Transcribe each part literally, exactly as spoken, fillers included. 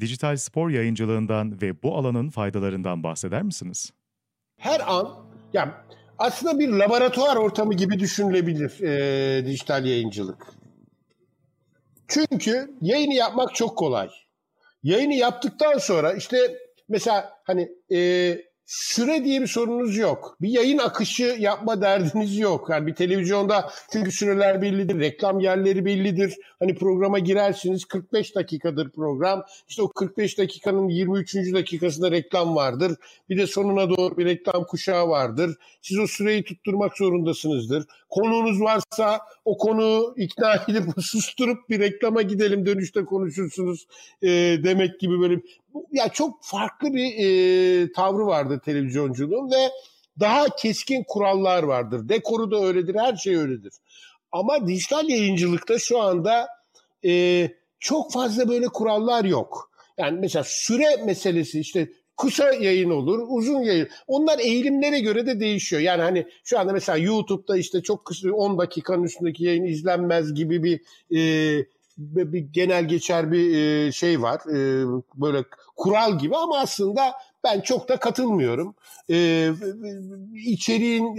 dijital spor yayıncılığından ve bu alanın faydalarından bahseder misiniz? Her an, yani aslında bir laboratuvar ortamı gibi düşünülebilir e, dijital yayıncılık. Çünkü yayını yapmak çok kolay. Yayını yaptıktan sonra işte mesela hani e, süre diye bir sorunuz yok. Bir yayın akışı yapma derdiniz yok. Yani bir televizyonda çünkü süreler bellidir, reklam yerleri bellidir. Hani programa girersiniz, kırk beş dakikadır program. İşte o kırk beş dakikanın yirmi üçüncü dakikasında reklam vardır. Bir de sonuna doğru bir reklam kuşağı vardır. Siz o süreyi tutturmak zorundasınızdır. Konunuz varsa o konuyu ikna edip susturup bir reklama gidelim, dönüşte konuşursunuz e, demek gibi böyle. Ya çok farklı bir e, tavrı vardır televizyonculuğun ve daha keskin kurallar vardır. Dekoru da öyledir, her şey öyledir. Ama dijital yayıncılıkta şu anda e, çok fazla böyle kurallar yok. Yani mesela süre meselesi, işte kısa yayın olur, uzun yayın. Onlar eğilimlere göre de değişiyor. Yani hani şu anda mesela YouTube'da işte çok kısa on dakikanın üstündeki yayın izlenmez gibi bir... E, bir genel geçer bir şey var, böyle kural gibi, ama aslında ben çok da katılmıyorum. İçeriğin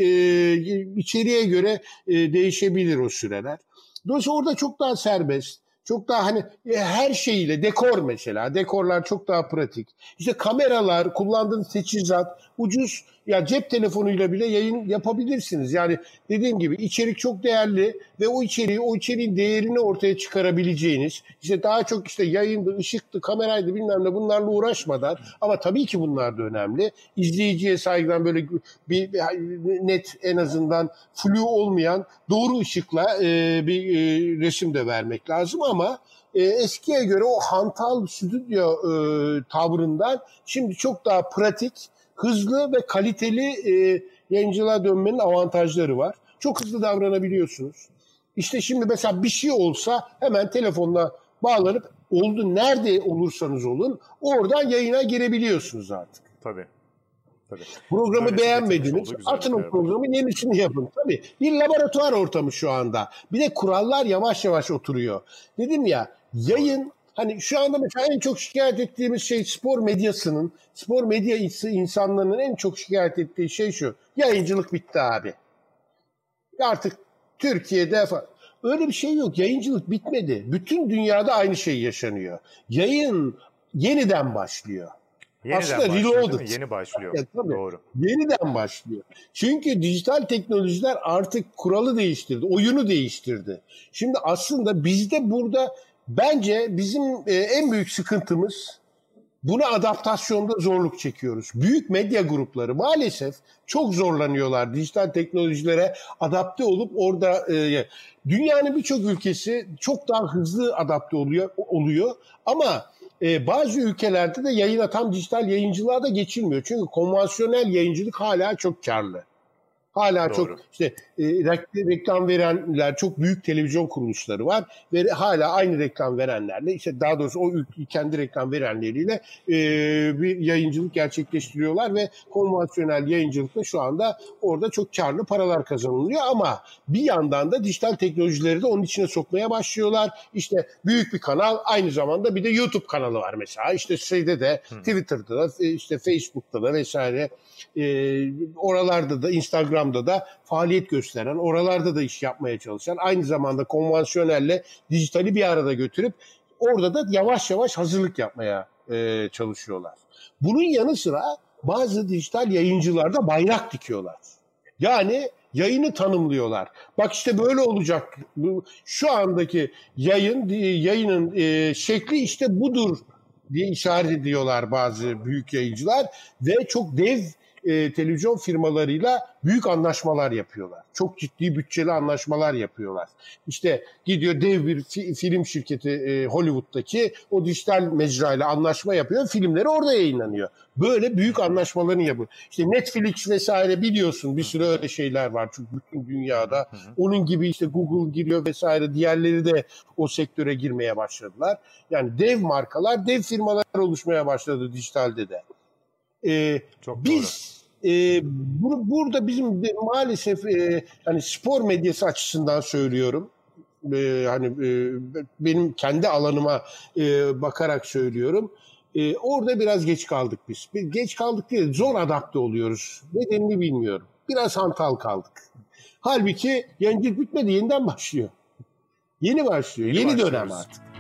içeriğe göre değişebilir o süreler. Dolayısıyla orada çok daha serbest, çok daha hani her şeyiyle, dekor mesela, dekorlar çok daha pratik. İşte kameralar, kullandığınız teçhizat, ucuz, ya cep telefonuyla bile yayın yapabilirsiniz. Yani dediğim gibi içerik çok değerli ve o içeriği, o içeriğin değerini ortaya çıkarabileceğiniz, işte daha çok işte yayındı, ışıktı, kameraydı, bilmem ne, bunlarla uğraşmadan, ama tabii ki bunlar da önemli. İzleyiciye saygıdan böyle bir, bir net, en azından flu olmayan doğru ışıkla e, bir e, resim de vermek lazım, ama e, eskiye göre o hantal stüdyo e, tavrından şimdi çok daha pratik, hızlı ve kaliteli e, yayıncılığa dönmenin avantajları var. Çok hızlı davranabiliyorsunuz. İşte şimdi mesela bir şey olsa hemen telefonla bağlanıp oldu, nerede olursanız olun oradan yayına girebiliyorsunuz artık. Tabii. Tabii. Programı öylesi beğenmediniz, atın o programı, yenisini yapın. Tabii. Bir laboratuvar ortamı şu anda. Bir de kurallar yavaş yavaş oturuyor. Dedim ya, yayın... Hani şu anda mesela en çok şikayet ettiğimiz şey spor medyasının, spor medya insanlarının en çok şikayet ettiği şey şu: yayıncılık bitti abi. Artık Türkiye'de falan. Öyle bir şey yok. Yayıncılık bitmedi. Bütün dünyada aynı şey yaşanıyor. Yayın yeniden başlıyor. Yeniden Aslında başlıyor, reloaded. Yeni başlıyor. Evet, doğru. Yeniden başlıyor. Çünkü dijital teknolojiler artık kuralı değiştirdi, oyunu değiştirdi. Şimdi aslında bizde burada... Bence bizim en büyük sıkıntımız, buna adaptasyonda zorluk çekiyoruz. Büyük medya grupları maalesef çok zorlanıyorlar dijital teknolojilere adapte olup orada. Dünyanın birçok ülkesi çok daha hızlı adapte oluyor, oluyor. Ama bazı ülkelerde de yayına, tam dijital yayıncılığa da geçilmiyor. Çünkü konvansiyonel yayıncılık hala çok karlı. Hala Doğru. çok işte e, reklam verenler, çok büyük televizyon kuruluşları var ve hala aynı reklam verenlerle, işte daha doğrusu o ülke kendi reklam verenleriyle e, bir yayıncılık gerçekleştiriyorlar ve konvansiyonel yayıncılıkla şu anda orada çok karlı paralar kazanılıyor, ama bir yandan da dijital teknolojileri de onun içine sokmaya başlıyorlar. İşte büyük bir kanal, aynı zamanda bir de YouTube kanalı var mesela, işte şeyde de hmm. Twitter'da da, işte Facebook'ta da vesaire, e, oralarda da, Instagram da faaliyet gösteren, oralarda da iş yapmaya çalışan, aynı zamanda konvansiyonelle dijitali bir arada götürüp orada da yavaş yavaş hazırlık yapmaya e, çalışıyorlar. Bunun yanı sıra bazı dijital yayıncılarda bayrak dikiyorlar. Yani yayını tanımlıyorlar. Bak işte böyle olacak. Şu andaki yayın yayının e, şekli işte budur diye işaret ediyorlar bazı büyük yayıncılar ve çok dev E, televizyon firmalarıyla büyük anlaşmalar yapıyorlar. Çok ciddi bütçeli anlaşmalar yapıyorlar. İşte gidiyor dev bir fi, film şirketi e, Hollywood'daki o dijital mecrayla anlaşma yapıyor. Filmleri orada yayınlanıyor. Böyle büyük anlaşmalarını yapıyor. İşte Netflix vesaire, biliyorsun bir sürü öyle şeyler var çünkü bütün dünyada. Onun gibi işte Google giriyor vesaire, diğerleri de o sektöre girmeye başladılar. Yani dev markalar, dev firmalar oluşmaya başladı dijitalde de. Ee, biz e, bu, burada bizim de, maalesef e, hani spor medyası açısından söylüyorum, e, hani e, benim kendi alanıma e, bakarak söylüyorum, Ee, orada biraz geç kaldık biz. Bir, geç kaldık değil, zor adapte oluyoruz. Nedenini bilmiyorum. Biraz hantal kaldık. Halbuki yancılık bitmedi, yeniden başlıyor. Yeni başlıyor, yeni, yeni dönem artık.